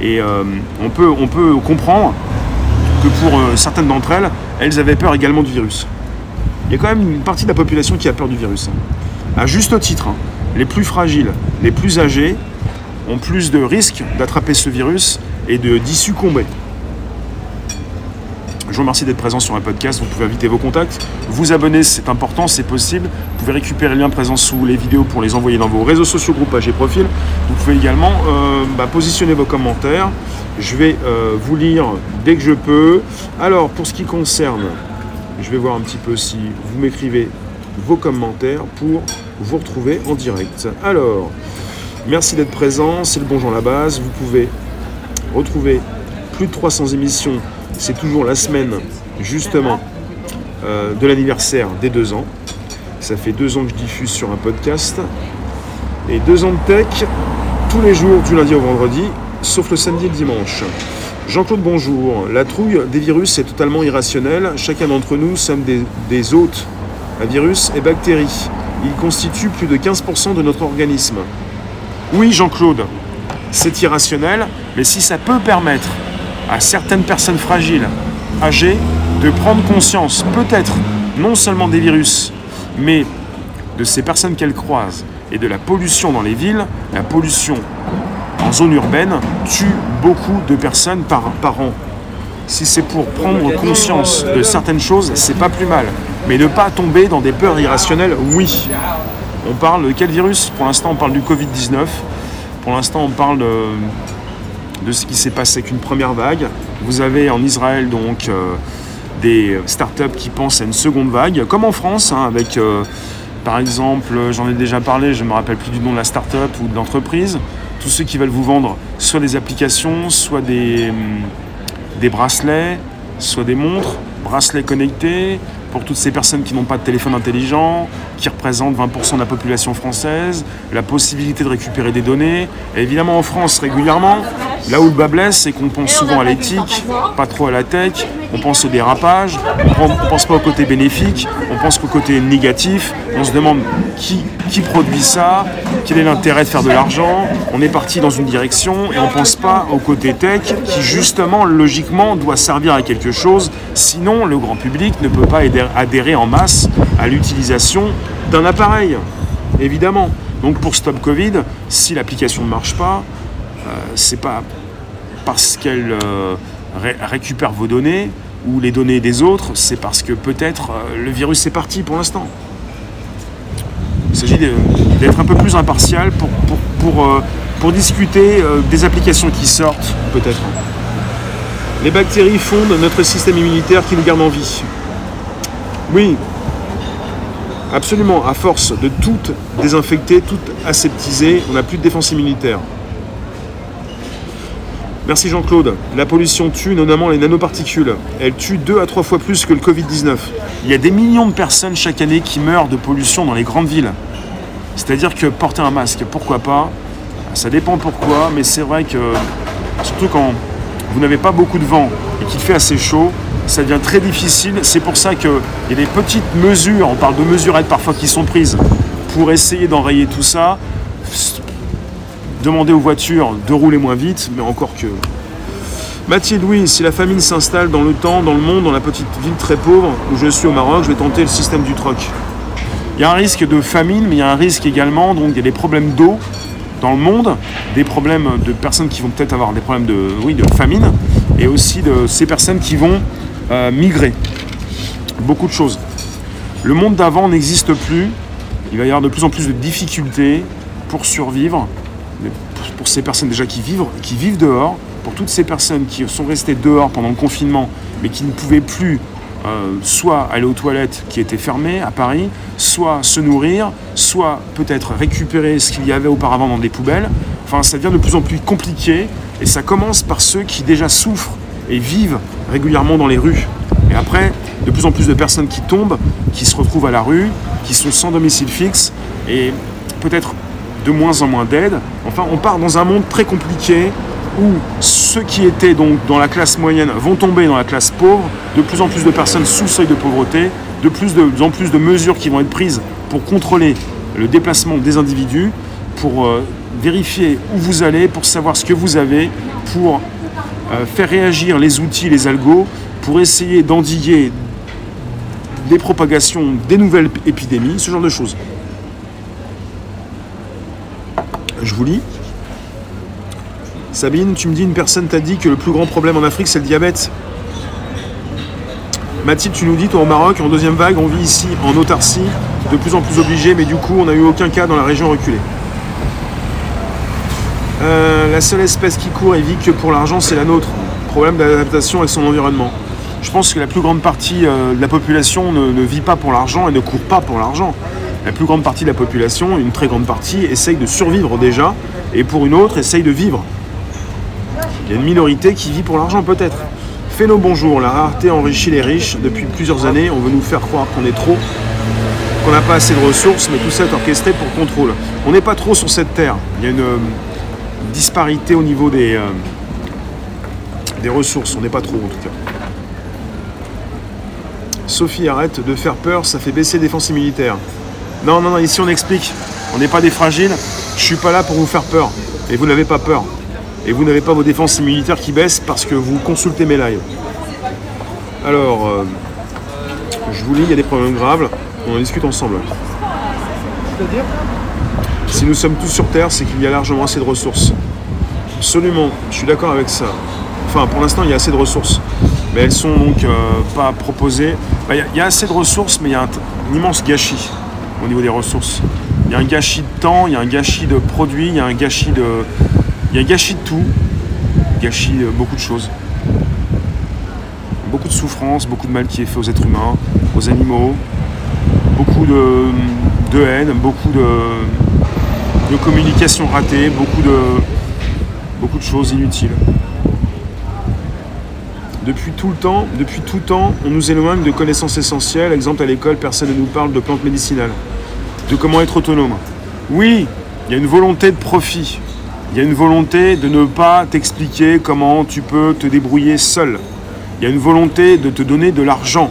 Et euh, on peut, on peut comprendre que pour euh, certaines d'entre elles, elles avaient peur également du virus. Il y a quand même une partie de la population qui a peur du virus, hein. À juste titre, hein. Les plus fragiles, les plus âgés, ont plus de risques d'attraper ce virus et de, d'y succomber. Je vous remercie d'être présent sur un podcast, vous pouvez inviter vos contacts, vous abonner, c'est important, c'est possible. Vous pouvez récupérer le lien présent sous les vidéos pour les envoyer dans vos réseaux sociaux, groupes, pages et profils. Vous pouvez également euh, bah, positionner vos commentaires. Je vais euh, vous lire dès que je peux. Alors, pour ce qui concerne, je vais voir un petit peu si vous m'écrivez vos commentaires pour vous retrouver en direct. Alors, merci d'être présent, c'est le Bonjour à la base. Vous pouvez retrouver plus de trois cents émissions. C'est toujours la semaine, justement, euh, de l'anniversaire des deux ans. Ça fait deux ans que je diffuse sur un podcast. Et deux ans de tech, tous les jours, du lundi au vendredi, sauf le samedi et le dimanche. Jean-Claude, bonjour. La trouille des virus est totalement irrationnelle. Chacun d'entre nous sommes des, des hôtes à virus et bactéries. Ils constituent plus de quinze pour cent de notre organisme. Oui, Jean-Claude, c'est irrationnel, mais si ça peut permettre à certaines personnes fragiles, âgées, de prendre conscience, peut-être, non seulement des virus, mais de ces personnes qu'elles croisent et de la pollution dans les villes, la pollution en zone urbaine tue beaucoup de personnes par, par an. Si c'est pour prendre conscience de certaines choses, c'est pas plus mal. Mais ne pas tomber dans des peurs irrationnelles, oui. On parle de quel virus? Pour l'instant, on parle du covid dix-neuf. Pour l'instant, on parle de... de ce qui s'est passé avec une première vague. Vous avez en Israël donc euh, des startups qui pensent à une seconde vague, comme en France, hein, avec euh, par exemple, j'en ai déjà parlé, je ne me rappelle plus du nom de la startup ou de l'entreprise, tous ceux qui veulent vous vendre soit des applications, soit des, des bracelets, soit des montres, bracelets connectés, pour toutes ces personnes qui n'ont pas de téléphone intelligent, qui représentent vingt pour cent de la population française, la possibilité de récupérer des données. Et évidemment, en France, régulièrement, là où le bas blesse, c'est qu'on pense souvent à l'éthique, pas trop à la tech, on pense au dérapage, on ne pense pas au côté bénéfique, on pense qu'au côté négatif, on se demande qui, qui produit ça, quel est l'intérêt de faire de l'argent, on est parti dans une direction et on ne pense pas au côté tech qui, justement, logiquement, doit servir à quelque chose, sinon le grand public ne peut pas aider adhérer en masse à l'utilisation d'un appareil, évidemment. Donc pour Stop Covid, si l'application ne marche pas, euh, c'est pas parce qu'elle euh, ré- récupère vos données ou les données des autres, c'est parce que peut-être euh, le virus est parti pour l'instant. Il s'agit d'être un peu plus impartial pour, pour, pour, euh, pour discuter euh, des applications qui sortent, peut-être. Les bactéries fondent notre système immunitaire qui nous garde en vie. Oui, absolument. À force de tout désinfecter, tout aseptiser, on n'a plus de défense immunitaire. Merci Jean-Claude. La pollution tue notamment les nanoparticules. Elle tue deux à trois fois plus que le covid dix-neuf. Il y a des millions de personnes chaque année qui meurent de pollution dans les grandes villes. C'est-à-dire que porter un masque, pourquoi pas? Ça dépend pourquoi, mais c'est vrai que, surtout quand vous n'avez pas beaucoup de vent et qu'il fait assez chaud, ça devient très difficile. C'est pour ça qu'il y a des petites mesures, on parle de mesurettes parfois qui sont prises pour essayer d'enrayer tout ça. Demander aux voitures de rouler moins vite, mais encore que... Mathilde, oui, si la famine s'installe dans le temps, dans le monde, dans la petite ville très pauvre où je suis au Maroc, je vais tenter le système du troc. Il y a un risque de famine, mais il y a un risque également, donc il y a des problèmes d'eau dans le monde, des problèmes de personnes qui vont peut-être avoir des problèmes de, oui, de famine, et aussi de ces personnes qui vont... Euh, migrer. Beaucoup de choses. Le monde d'avant n'existe plus. Il va y avoir de plus en plus de difficultés pour survivre. Pour ces personnes déjà qui vivent, qui vivent dehors, pour toutes ces personnes qui sont restées dehors pendant le confinement, mais qui ne pouvaient plus euh, soit aller aux toilettes qui étaient fermées à Paris, soit se nourrir, soit peut-être récupérer ce qu'il y avait auparavant dans des poubelles. Enfin, ça devient de plus en plus compliqué et ça commence par ceux qui déjà souffrent et vivent régulièrement dans les rues. Et après, de plus en plus de personnes qui tombent, qui se retrouvent à la rue, qui sont sans domicile fixe, et peut-être de moins en moins d'aide. Enfin, Enfin, on part dans un monde très compliqué où ceux qui étaient donc dans la classe moyenne vont tomber dans la classe pauvre, de plus en plus de personnes sous le seuil de pauvreté, de plus, de, de plus en plus de mesures qui vont être prises pour contrôler le déplacement des individus, pour euh, vérifier où vous allez, pour savoir ce que vous avez, pour euh, faire réagir les outils, les algos, pour essayer d'endiguer des propagations, des nouvelles épidémies, ce genre de choses. Je vous lis. Sabine, tu me dis, une personne t'a dit que le plus grand problème en Afrique, c'est le diabète. Mathilde, tu nous dis, toi, au Maroc, en deuxième vague, on vit ici en autarcie, de plus en plus obligé, mais du coup, on n'a eu aucun cas dans la région reculée. Euh, la seule espèce qui court et vit que pour l'argent, c'est la nôtre. Problème d'adaptation à son environnement. Je pense que la plus grande partie euh, de la population ne, ne vit pas pour l'argent et ne court pas pour l'argent. La plus grande partie de la population, une très grande partie, essaye de survivre déjà, et pour une autre, essaye de vivre. Il y a une minorité qui vit pour l'argent, peut-être. Fais-nous bonjour, la rareté enrichit les riches. Depuis plusieurs années, on veut nous faire croire qu'on est trop, qu'on n'a pas assez de ressources, mais tout ça est orchestré pour contrôle. On n'est pas trop sur cette terre. Il y a une euh, disparité au niveau des, euh, des ressources. On n'est pas trop, en tout cas. Sophie, arrête de faire peur, ça fait baisser les défenses militaires. Non, non, non, ici on explique. On n'est pas des fragiles. Je suis pas là pour vous faire peur. Et vous n'avez pas peur. Et vous n'avez pas vos défenses militaires qui baissent parce que vous consultez mes lives. Alors, euh, je vous lis, il y a des problèmes graves. On en discute ensemble. C'est-à-dire ? Si nous sommes tous sur Terre, c'est qu'il y a largement assez de ressources. Absolument, je suis d'accord avec ça. Enfin, pour l'instant, il y a assez de ressources. Mais elles sont donc euh, pas proposées. Bah, y a, y a assez de ressources, mais il y a un, un immense gâchis. Au niveau des ressources. Il y a un gâchis de temps, il y a un gâchis de produits, il y a un gâchis de... Il y a un gâchis de tout. Gâchis de beaucoup de choses. Beaucoup de souffrance, beaucoup de mal qui est fait aux êtres humains, aux animaux. Beaucoup de, de haine, beaucoup de, de communication ratée, beaucoup de, beaucoup de choses inutiles. Depuis tout le temps, depuis tout temps, on nous éloigne de connaissances essentielles. Exemple, à l'école, personne ne nous parle de plantes médicinales, de comment être autonome. Oui, il y a une volonté de profit. Il y a une volonté de ne pas t'expliquer comment tu peux te débrouiller seul. Il y a une volonté de te donner de l'argent.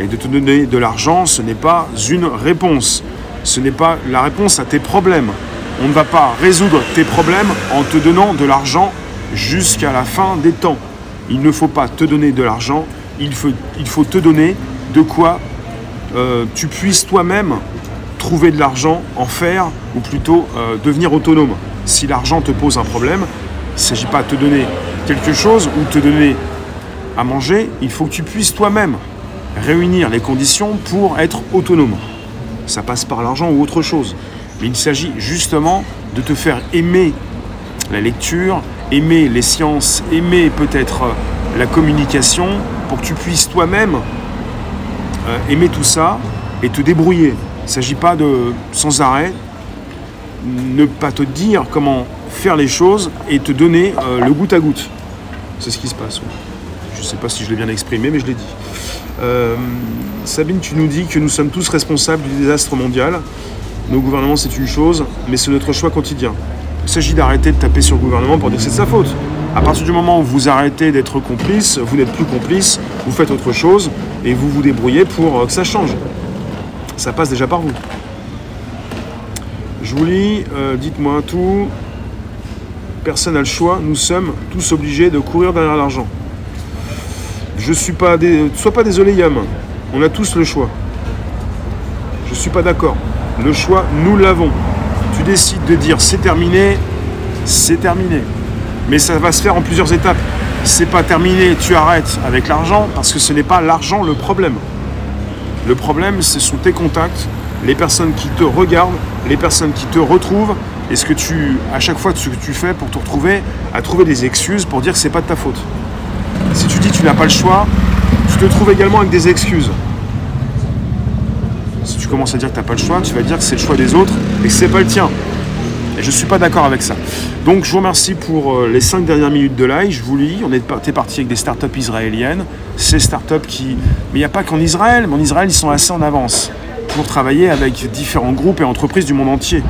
Et de te donner de l'argent, ce n'est pas une réponse. Ce n'est pas la réponse à tes problèmes. On ne va pas résoudre tes problèmes en te donnant de l'argent jusqu'à la fin des temps. Il ne faut pas te donner de l'argent, il faut, il faut te donner de quoi euh, tu puisses toi-même trouver de l'argent, en faire, ou plutôt euh, devenir autonome. Si l'argent te pose un problème, il ne s'agit pas de te donner quelque chose ou te donner à manger, il faut que tu puisses toi-même réunir les conditions pour être autonome. Ça passe par l'argent ou autre chose. Mais il s'agit justement de te faire aimer la lecture, aimer les sciences, aimer peut-être la communication, pour que tu puisses toi-même euh, aimer tout ça et te débrouiller. Il ne s'agit pas de, sans arrêt, ne pas te dire comment faire les choses et te donner euh, le goutte à goutte. C'est ce qui se passe. Ouais. Je ne sais pas si je l'ai bien exprimé, mais je l'ai dit. Euh, Sabine, tu nous dis que nous sommes tous responsables du désastre mondial. Nos gouvernements, c'est une chose, mais c'est notre choix quotidien. Il s'agit d'arrêter de taper sur le gouvernement pour dire que c'est de sa faute. À partir du moment où vous arrêtez d'être complice, vous n'êtes plus complice, vous faites autre chose et vous vous débrouillez pour que ça change. Ça passe déjà par vous. Je vous lis, euh, dites-moi tout. Personne n'a le choix, nous sommes tous obligés de courir derrière l'argent. Je suis pas... Dé... Sois pas désolé, Yam. On a tous le choix. Je suis pas d'accord. Le choix, nous l'avons. Tu décides de dire c'est terminé, c'est terminé. Mais ça va se faire en plusieurs étapes. C'est pas terminé, tu arrêtes avec l'argent, parce que ce n'est pas l'argent le problème. Le problème, ce sont tes contacts, les personnes qui te regardent, les personnes qui te retrouvent, et ce que tu, à chaque fois ce que tu fais pour te retrouver, à trouver des excuses pour dire que c'est pas de ta faute. Si tu dis que tu n'as pas le choix, tu te trouves également avec des excuses. Si tu commences à dire que tu n'as pas le choix, tu vas dire que c'est le choix des autres et que c'est pas le tien. Et je ne suis pas d'accord avec ça. Donc je vous remercie pour les cinq dernières minutes de live. Je vous lis, on est parti avec des startups israéliennes. Ces startups qui... Mais il n'y a pas qu'en Israël, mais en Israël, ils sont assez en avance pour travailler avec différents groupes et entreprises du monde entier.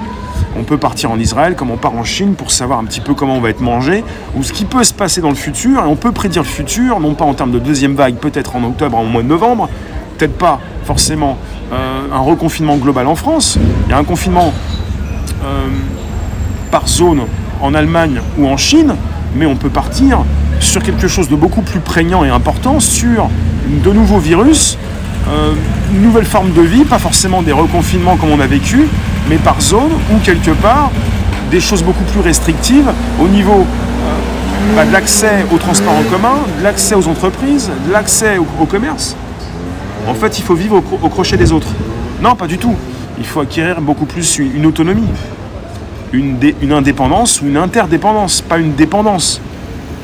On peut partir en Israël comme on part en Chine pour savoir un petit peu comment on va être mangé ou ce qui peut se passer dans le futur. Et on peut prédire le futur, non pas en termes de deuxième vague, peut-être en octobre, en mois de novembre, peut-être pas forcément euh, un reconfinement global en France. Il y a un confinement euh, par zone en Allemagne ou en Chine, mais on peut partir sur quelque chose de beaucoup plus prégnant et important, sur de nouveaux virus, euh, une nouvelle forme de vie, pas forcément des reconfinements comme on a vécu, mais par zone ou quelque part des choses beaucoup plus restrictives au niveau euh, bah, de l'accès aux transports en commun, de l'accès aux entreprises, de l'accès au, au commerce. En fait, il faut vivre au, au crochet des autres. Non, pas du tout. Il faut acquérir beaucoup plus une, une autonomie, une, dé, une indépendance ou une interdépendance, pas une dépendance.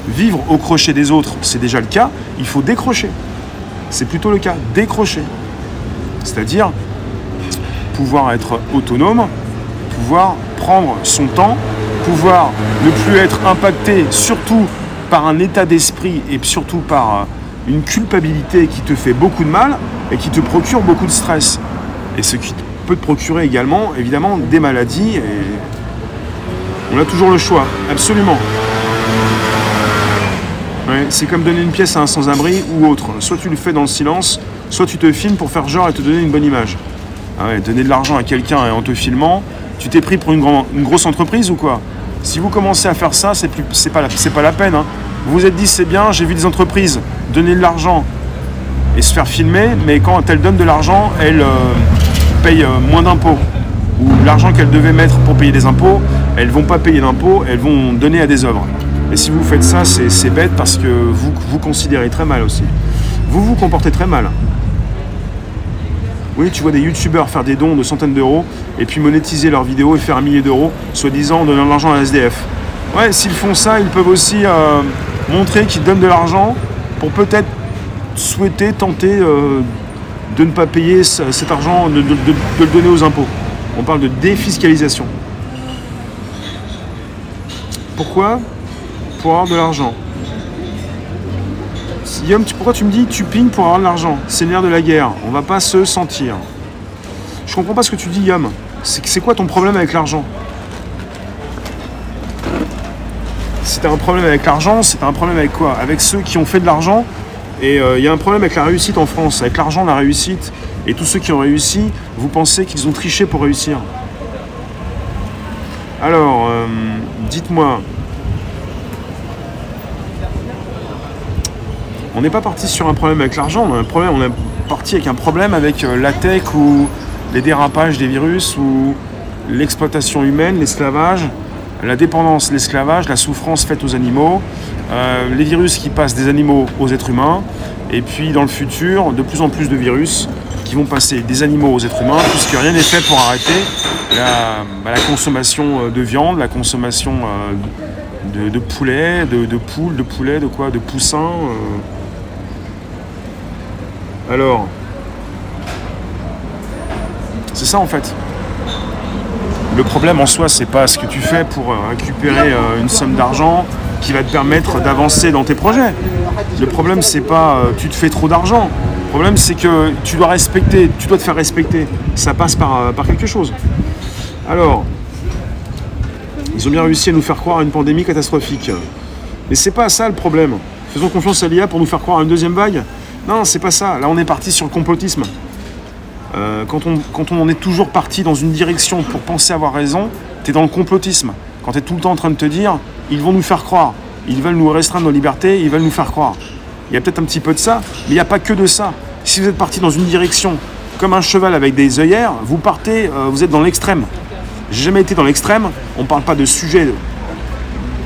Vivre au crochet des autres, c'est déjà le cas, il faut décrocher. C'est plutôt le cas, décrocher. C'est-à-dire pouvoir être autonome, pouvoir prendre son temps, pouvoir ne plus être impacté surtout par un état d'esprit et surtout par une culpabilité qui te fait beaucoup de mal et qui te procure beaucoup de stress. Et ce qui peut te procurer également, évidemment, des maladies. Et on a toujours le choix, absolument. Ouais, c'est comme donner une pièce à un sans-abri ou autre. Soit tu le fais dans le silence, soit tu te filmes pour faire genre et te donner une bonne image. Ah ouais, donner de l'argent à quelqu'un en te filmant, tu t'es pris pour une, grand, une grosse entreprise ou quoi? Si vous commencez à faire ça, c'est, plus, c'est, pas, la, c'est pas la peine. Hein. Vous vous êtes dit, c'est bien, j'ai vu des entreprises donner de l'argent et se faire filmer, mais quand elles donnent de l'argent, elles euh, payent euh, moins d'impôts. Ou l'argent qu'elles devaient mettre pour payer des impôts, elles vont pas payer d'impôts, elles vont donner à des œuvres. Et si vous faites ça, c'est, c'est bête parce que vous vous considérez très mal aussi. Vous vous comportez très mal. Oui, tu vois des youtubeurs faire des dons de centaines d'euros et puis monétiser leurs vidéos et faire un millier d'euros, soi-disant en donnant de l'argent à S D F. Ouais, s'ils font ça, ils peuvent aussi euh, montrer qu'ils donnent de l'argent pour peut-être souhaiter, tenter euh, de ne pas payer cet argent, de, de, de, de le donner aux impôts. On parle de défiscalisation. Pourquoi ? Pour avoir de l'argent. Guillaume, pourquoi tu me dis tu pignes pour avoir de l'argent? C'est le nerf de la guerre, on va pas se sentir. Je comprends pas ce que tu dis, Guillaume. C'est, c'est quoi ton problème avec l'argent? Si t'as un problème avec l'argent, c'est un problème avec quoi? Avec ceux qui ont fait de l'argent. Et il euh, y a un problème avec la réussite en France. Avec l'argent, la réussite. Et tous ceux qui ont réussi, vous pensez qu'ils ont triché pour réussir. Alors, euh, dites-moi. On n'est pas parti sur un problème avec l'argent, on, a un problème, on est parti avec un problème avec la tech ou les dérapages des virus ou l'exploitation humaine, l'esclavage, la dépendance, l'esclavage, la souffrance faite aux animaux, euh, les virus qui passent des animaux aux êtres humains et puis dans le futur, de plus en plus de virus qui vont passer des animaux aux êtres humains puisque rien n'est fait pour arrêter la, bah, la consommation de viande, la consommation euh, de, de poulet, de, de poules, de poulet, de quoi, de poussins... Euh, Alors, c'est ça en fait. Le problème en soi, c'est pas ce que tu fais pour récupérer une somme d'argent qui va te permettre d'avancer dans tes projets. Le problème, c'est pas tu te fais trop d'argent. Le problème, c'est que tu dois respecter, tu dois te faire respecter. Ça passe par, par quelque chose. Alors, ils ont bien réussi à nous faire croire à une pandémie catastrophique. Mais c'est pas ça le problème. Faisons confiance à l'I A pour nous faire croire à une deuxième vague. Non, c'est pas ça. Là, on est parti sur le complotisme. Euh, quand, on, quand on en est toujours parti dans une direction pour penser avoir raison, t'es dans le complotisme. Quand t'es tout le temps en train de te dire, ils vont nous faire croire. Ils veulent nous restreindre nos libertés, ils veulent nous faire croire. Il y a peut-être un petit peu de ça, mais il n'y a pas que de ça. Si vous êtes parti dans une direction comme un cheval avec des œillères, vous partez, euh, vous êtes dans l'extrême. J'ai jamais été dans l'extrême. On ne parle pas de sujet de,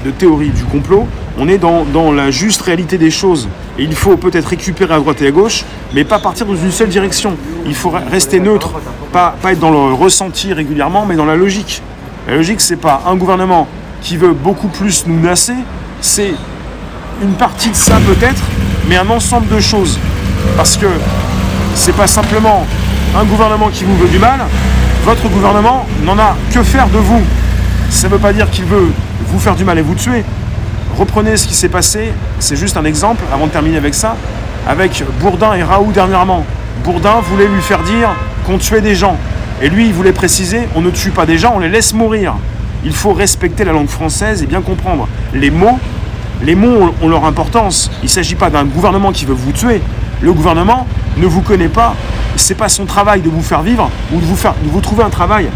de théorie du complot. On est dans, dans la juste réalité des choses. Et il faut peut-être récupérer à droite et à gauche, mais pas partir dans une seule direction. Il faut rester neutre, pas, pas être dans le ressenti régulièrement, mais dans la logique. La logique, c'est pas un gouvernement qui veut beaucoup plus nous nasser, c'est une partie de ça peut-être, mais un ensemble de choses. Parce que c'est pas simplement un gouvernement qui vous veut du mal, votre gouvernement n'en a que faire de vous. Ça ne veut pas dire qu'il veut vous faire du mal et vous tuer. Reprenez ce qui s'est passé, c'est juste un exemple, avant de terminer avec ça, avec Bourdin et Raoult dernièrement. Bourdin voulait lui faire dire qu'on tuait des gens. Et lui, il voulait préciser, on ne tue pas des gens, on les laisse mourir. Il faut respecter la langue française et bien comprendre. Les mots, les mots ont leur importance. Il ne s'agit pas d'un gouvernement qui veut vous tuer. Le gouvernement ne vous connaît pas. Ce n'est pas son travail de vous faire vivre ou de vous, faire, de vous trouver un travail.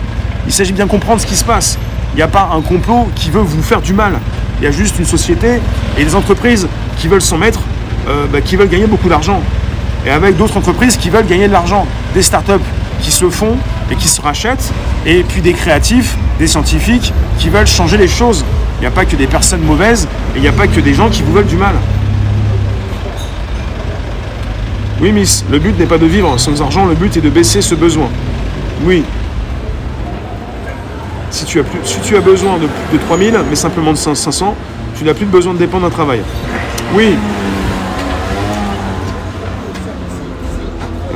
Il s'agit de bien comprendre ce qui se passe. Il n'y a pas un complot qui veut vous faire du mal. Il y a juste une société et des entreprises qui veulent s'en mettre, euh, bah, qui veulent gagner beaucoup d'argent. Et avec d'autres entreprises qui veulent gagner de l'argent. Des startups qui se font et qui se rachètent. Et puis des créatifs, des scientifiques qui veulent changer les choses. Il n'y a pas que des personnes mauvaises et il n'y a pas que des gens qui vous veulent du mal. Oui, miss, le but n'est pas de vivre sans argent, le but est de baisser ce besoin. Oui. Si tu as, plus, si tu as besoin de, de trois mille, mais simplement de cinq cents, tu n'as plus besoin de dépendre d'un travail. Oui.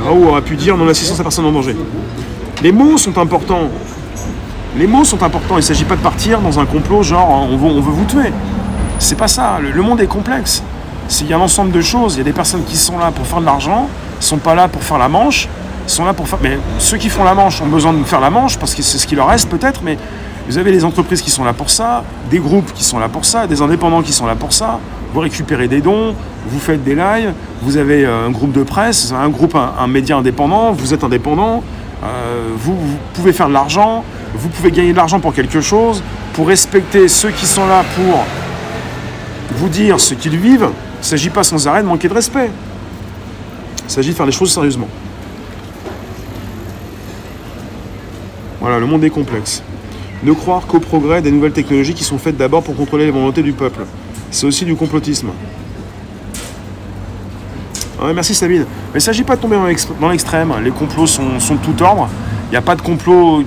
Raoult aurait pu dire non l'assistance à personne en danger. Les mots sont importants. Les mots sont importants. Il ne s'agit pas de partir dans un complot genre on veut, on veut vous tuer. C'est pas ça. Le, le monde est complexe. Il y a un ensemble de choses. Il y a des personnes qui sont là pour faire de l'argent, sont pas là pour faire la manche, sont là pour faire. Mais ceux qui font la manche ont besoin de faire la manche parce que c'est ce qui leur reste peut-être. Mais vous avez des entreprises qui sont là pour ça, des groupes qui sont là pour ça, des indépendants qui sont là pour ça. Vous récupérez des dons, vous faites des lives, vous avez un groupe de presse, un groupe, un, un média indépendant, vous êtes indépendant, euh, vous, vous pouvez faire de l'argent, vous pouvez gagner de l'argent pour quelque chose, pour respecter ceux qui sont là pour vous dire ce qu'ils vivent. Il ne s'agit pas sans arrêt de manquer de respect. Il s'agit de faire les choses sérieusement. Voilà, le monde est complexe. Ne croire qu'au progrès des nouvelles technologies qui sont faites d'abord pour contrôler les volontés du peuple. C'est aussi du complotisme. Ouais, merci Sabine. Mais il ne s'agit pas de tomber dans l'extrême. Les complots sont, sont de tout ordre. Il n'y a pas de complot,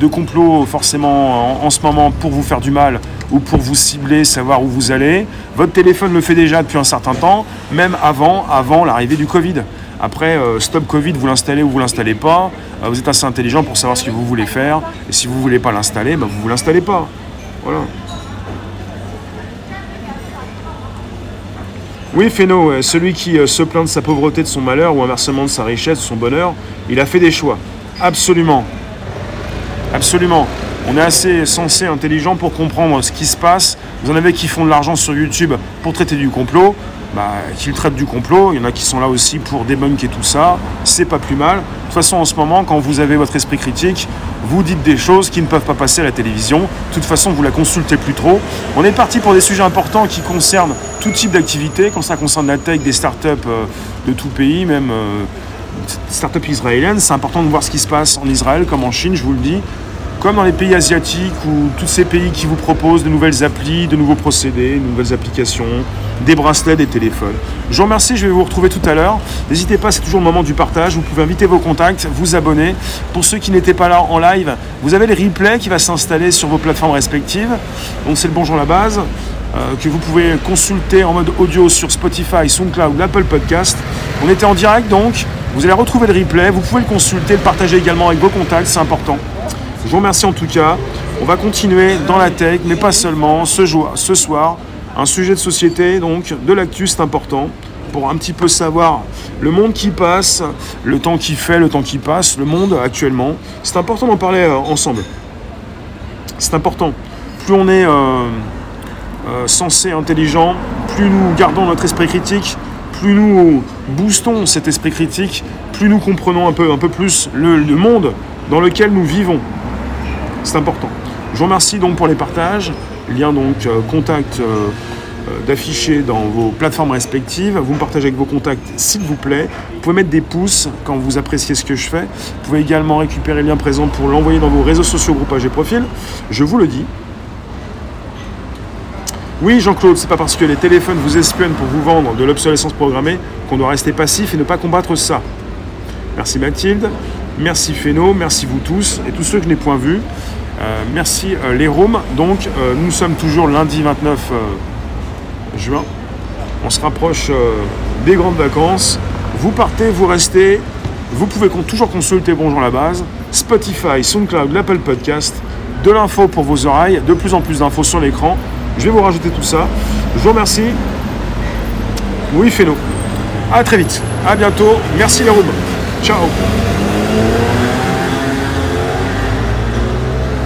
de complot forcément en, en ce moment pour vous faire du mal ou pour vous cibler, savoir où vous allez. Votre téléphone le fait déjà depuis un certain temps, même avant, avant l'arrivée du Covid. Après, euh, Stop Covid, vous l'installez ou vous ne l'installez pas. Euh, vous êtes assez intelligent pour savoir ce que vous voulez faire. Et si vous ne voulez pas l'installer, bah, vous ne l'installez pas. Voilà. Oui, Féno, euh, celui qui euh, se plaint de sa pauvreté, de son malheur, ou inversement de sa richesse, de son bonheur, il a fait des choix. Absolument. Absolument. On est assez sensé, intelligent pour comprendre ce qui se passe. Vous en avez qui font de l'argent sur YouTube pour traiter du complot. Bah, qu'ils traitent du complot, il y en a qui sont là aussi pour débunker tout ça, c'est pas plus mal. De toute façon, en ce moment, quand vous avez votre esprit critique, vous dites des choses qui ne peuvent pas passer à la télévision. De toute façon, vous la consultez plus trop. On est parti pour des sujets importants qui concernent tout type d'activité, quand ça concerne la tech, des startups de tout pays, même startups israéliennes. C'est important de voir ce qui se passe en Israël, comme en Chine, je vous le dis, comme dans les pays asiatiques ou tous ces pays qui vous proposent de nouvelles applis, de nouveaux procédés, de nouvelles applications, des bracelets, des téléphones. Je vous remercie, je vais vous retrouver tout à l'heure. N'hésitez pas, c'est toujours le moment du partage. Vous pouvez inviter vos contacts, vous abonner. Pour ceux qui n'étaient pas là en live, vous avez le replay qui va s'installer sur vos plateformes respectives. Donc c'est le Bonjour à la base, euh, que vous pouvez consulter en mode audio sur Spotify, SoundCloud, Apple Podcast. On était en direct donc, vous allez retrouver le replay, vous pouvez le consulter, le partager également avec vos contacts, c'est important. Je vous remercie en tout cas. On va continuer dans la tech, mais pas seulement, ce, jour, ce soir. Un sujet de société, donc de l'actu, c'est important pour un petit peu savoir le monde qui passe, le temps qui fait, le temps qui passe, le monde actuellement. C'est important d'en parler euh, ensemble. C'est important. Plus on est euh, euh, sensé, intelligent, plus nous gardons notre esprit critique, plus nous boostons cet esprit critique, plus nous comprenons un peu, un peu plus le, le monde dans lequel nous vivons. C'est important. Je vous remercie donc pour les partages. Lien donc euh, contact euh, euh, d'afficher dans vos plateformes respectives. Vous me partagez avec vos contacts, s'il vous plaît. Vous pouvez mettre des pouces quand vous appréciez ce que je fais. Vous pouvez également récupérer le lien présent pour l'envoyer dans vos réseaux sociaux, groupages et profils. Je vous le dis. Oui, Jean-Claude, c'est pas parce que les téléphones vous espionnent pour vous vendre de l'obsolescence programmée qu'on doit rester passif et ne pas combattre ça. Merci Mathilde, merci Féno, merci vous tous et tous ceux que je n'ai point vus. Euh, merci euh, les Roms. Donc euh, nous sommes toujours lundi vingt-neuf euh, juin. On se rapproche euh, des grandes vacances. Vous partez, vous restez. Vous pouvez con- toujours consulter Bonjour la base, Spotify, SoundCloud, l'Apple Podcast, de l'info pour vos oreilles, de plus en plus d'infos sur l'écran. Je vais vous rajouter tout ça. Je vous remercie. Oui, Féno. À très vite. À bientôt. Merci les Roms. Ciao.